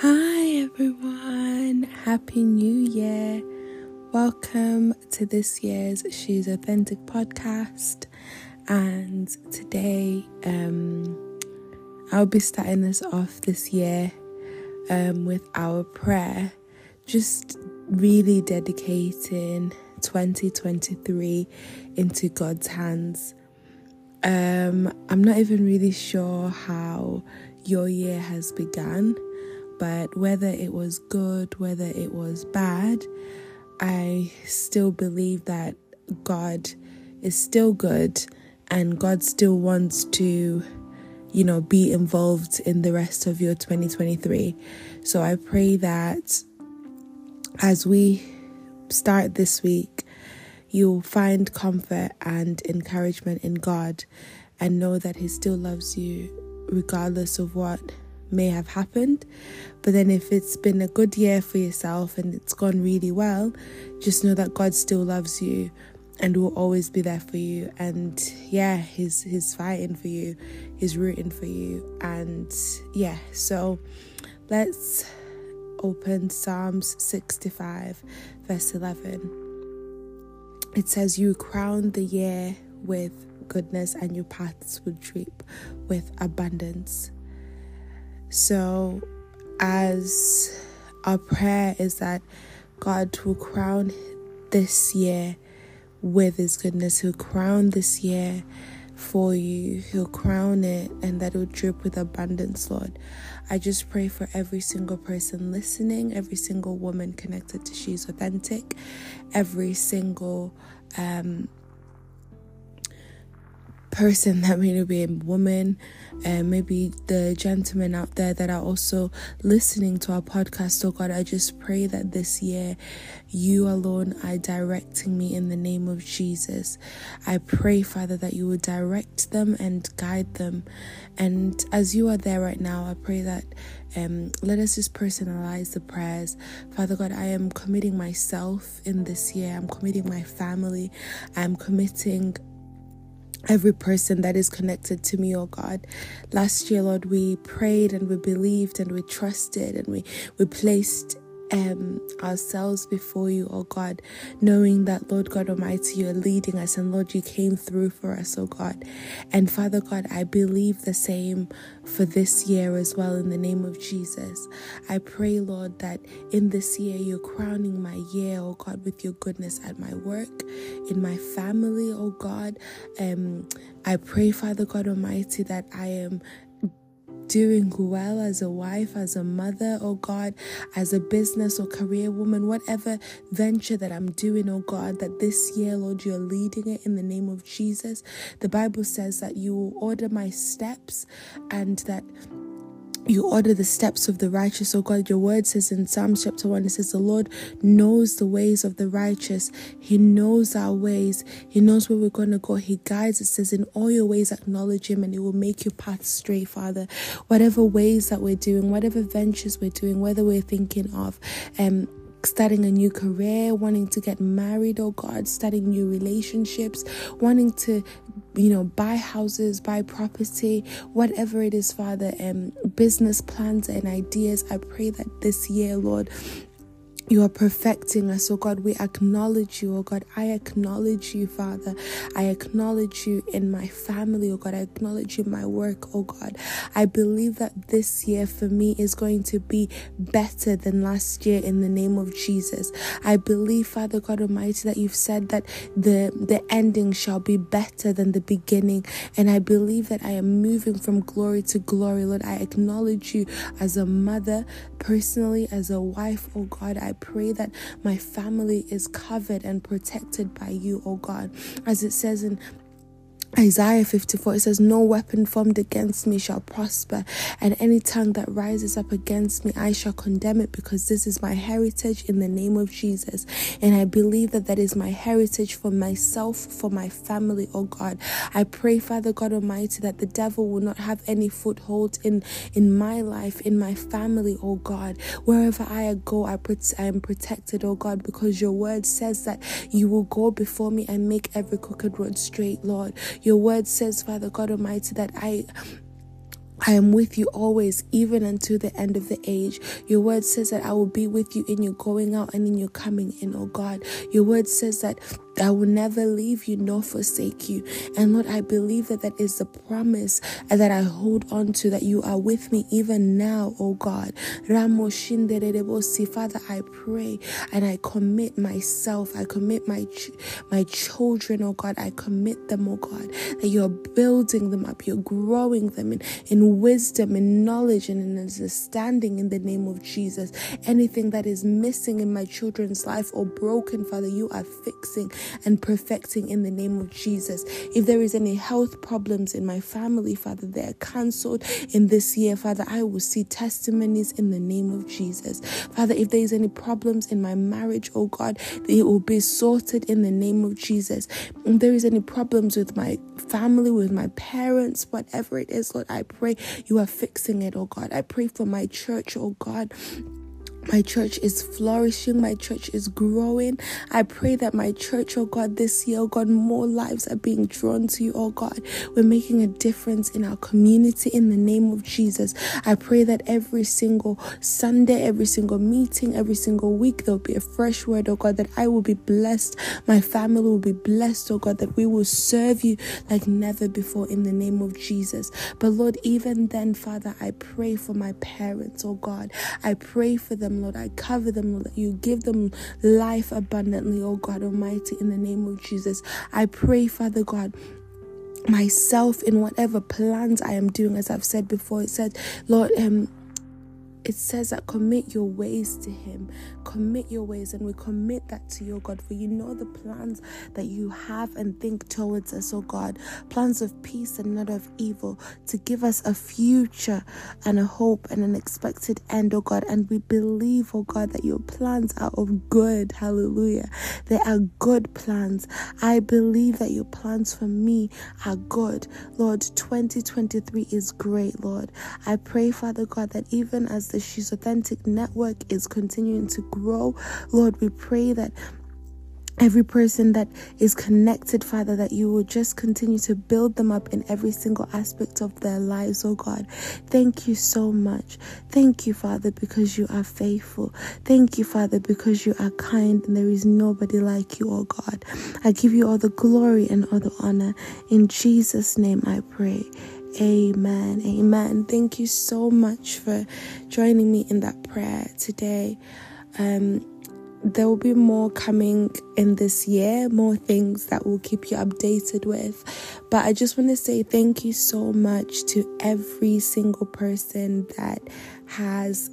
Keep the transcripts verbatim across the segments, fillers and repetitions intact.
Hi everyone, happy new year. Welcome to this year's She's Authentic podcast, and today um I'll be starting this off this year um with our prayer, just really dedicating twenty twenty-three into God's hands. um I'm not even really sure how your year has begun, but whether it was good, whether it was bad, I still believe that God is still good and God still wants to, you know, be involved in the rest of your twenty twenty-three. So I pray that as we start this week, you'll find comfort and encouragement in God and know that He still loves you regardless of what may have happened. But then if it's been a good year for yourself and it's gone really well, just know that God still loves you and will always be there for you. And yeah, he's he's fighting for you, he's rooting for you. And yeah, so let's open Psalms sixty-five verse eleven. It says, "You crown the year with goodness and your paths will drip with abundance." So as our prayer is that God will crown this year with His goodness. He'll crown this year for you. He'll crown it, and that it will drip with abundance, Lord. I just pray for every single person listening, every single woman connected to She's Authentic, every single um person that may not be a woman, and uh, maybe the gentlemen out there that are also listening to our podcast. Oh God, I just pray that this year You alone are directing me in the name of Jesus. I pray, Father, that You will direct them and guide them, and as You are there right now, I pray that Um, let us just personalize the prayers. Father God, I am committing myself in this year. I'm committing my family. I'm committing every person that is connected to me, oh God. Last year, Lord, we prayed and we believed and we trusted and we, we placed um, ourselves before You, oh God, knowing that, Lord God Almighty, You are leading us, and Lord, You came through for us, oh God. And Father God, I believe the same for this year as well in the name of Jesus. I pray, Lord, that in this year You're crowning my year, oh God, with Your goodness at my work, in my family, oh God. Um, I pray, Father God Almighty, that I am doing well as a wife, as a mother, oh God, as a business or career woman, whatever venture that I'm doing, oh God, that this year, Lord, You're leading it in the name of Jesus. The Bible says that You will order my steps, and that You order the steps of the righteous, oh God. Your word says in Psalms chapter one, it says, "The Lord knows the ways of the righteous." He knows our ways. He knows where we're going to go. He guides. It says, "In all your ways acknowledge Him, and He will make your path straight," Father. Whatever ways that we're doing, whatever ventures we're doing, whether we're thinking of um, starting a new career, wanting to get married, oh God, starting new relationships, wanting to, you know, buy houses, buy property, whatever it is, Father, um, business plans and ideas. I pray that this year, Lord, You are perfecting us, oh God. We acknowledge You, oh God. I acknowledge You, Father. I acknowledge You in my family, oh God. I acknowledge You in my work, oh God. I believe that this year for me is going to be better than last year in the name of Jesus. I believe, Father God Almighty, that You've said that the, the ending shall be better than the beginning. And I believe that I am moving from glory to glory, Lord. I acknowledge You as a mother, personally, as a wife, oh God. I I pray that my family is covered and protected by You, oh God. As it says in Isaiah fifty-four, it says, "No weapon formed against me shall prosper, and any tongue that rises up against me, I shall condemn it, because this is my heritage in the name of Jesus." And I believe that that is my heritage for myself, for my family, oh God. I pray, Father God Almighty, that the devil will not have any foothold in, in my life, in my family, oh God. Wherever I go, I, put, I am protected, oh God, because Your word says that You will go before me and make every crooked road straight, Lord. Your word says, Father God Almighty, that I I am with you always, even unto the end of the age. Your word says that I will be with you in your going out and in your coming in, oh God. Your word says that I will never leave you nor forsake you. And Lord, I believe that that is the promise that I hold on to, that you are with me even now, oh God. Father, I pray and I commit myself, I commit my ch- my children, oh God, I commit them, oh God, that you're building them up, you're growing them in, in wisdom, in knowledge, and in understanding in the name of Jesus. Anything that is missing in my children's life or broken, Father, you are fixing and perfecting in the name of Jesus. If there is any health problems in my family, Father, they are cancelled in this year, Father. I will see testimonies in the name of Jesus. Father, if there is any problems in my marriage, oh God, it will be sorted in the name of Jesus. If there is any problems with my family, with my parents, whatever it is, Lord, I pray you are fixing it, oh God. I pray for my church, oh God. My church is flourishing. My church is growing. I pray that my church, oh God, this year, oh God, more lives are being drawn to you, oh God. We're making a difference in our community in the name of Jesus. I pray that every single Sunday, every single meeting, every single week, there'll be a fresh word, oh God, that I will be blessed. My family will be blessed, oh God, that we will serve you like never before in the name of Jesus. But Lord, even then, Father, I pray for my parents, oh God. I pray for them, Lord. I cover them, Lord, that you give them life abundantly, oh God Almighty, in the name of Jesus. I pray, Father God, myself in whatever plans I am doing, as I've said before, it says, Lord, um, it says that commit your ways to him. Commit your ways, and we commit that to your God, for you know the plans that you have and think towards us, oh God. Plans of peace and not of evil, to give us a future and a hope and an expected end, oh God. And we believe, oh God, that your plans are of good. Hallelujah. They are good plans. I believe that your plans for me are good. Lord, twenty twenty-three is great, Lord. I pray, Father God, that even as the She's Authentic network is continuing to grow, Lord, we pray that every person that is connected, Father, that you will just continue to build them up in every single aspect of their lives, oh God. Thank you so much. Thank you, Father, because you are faithful. Thank you, Father, because you are kind and there is nobody like you, oh God. I give you all the glory and all the honor. In Jesus' name I pray. Amen. Amen. Thank you so much for joining me in that prayer today. Um, there will be more coming in this year, more things that will keep you updated with. But I just want to say thank you so much to every single person that has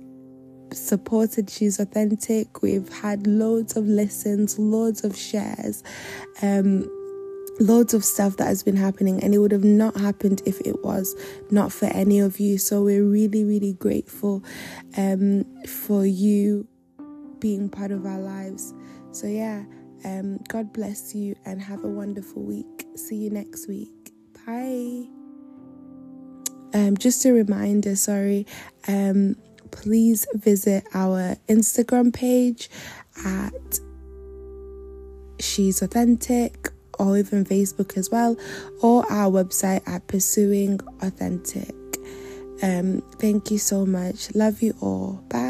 supported She's Authentic. We've had loads of listens, loads of shares. Um, Loads of stuff that has been happening, and it would have not happened if it was not for any of you. So we're really, really grateful um, for you being part of our lives. So yeah, um, God bless you and have a wonderful week. See you next week. Bye. Um, just a reminder, sorry. Um, please visit our Instagram page at She's Authentic, or even Facebook as well, or our website at Pursuing Authentic. Um, thank you so much. Love you all. Bye.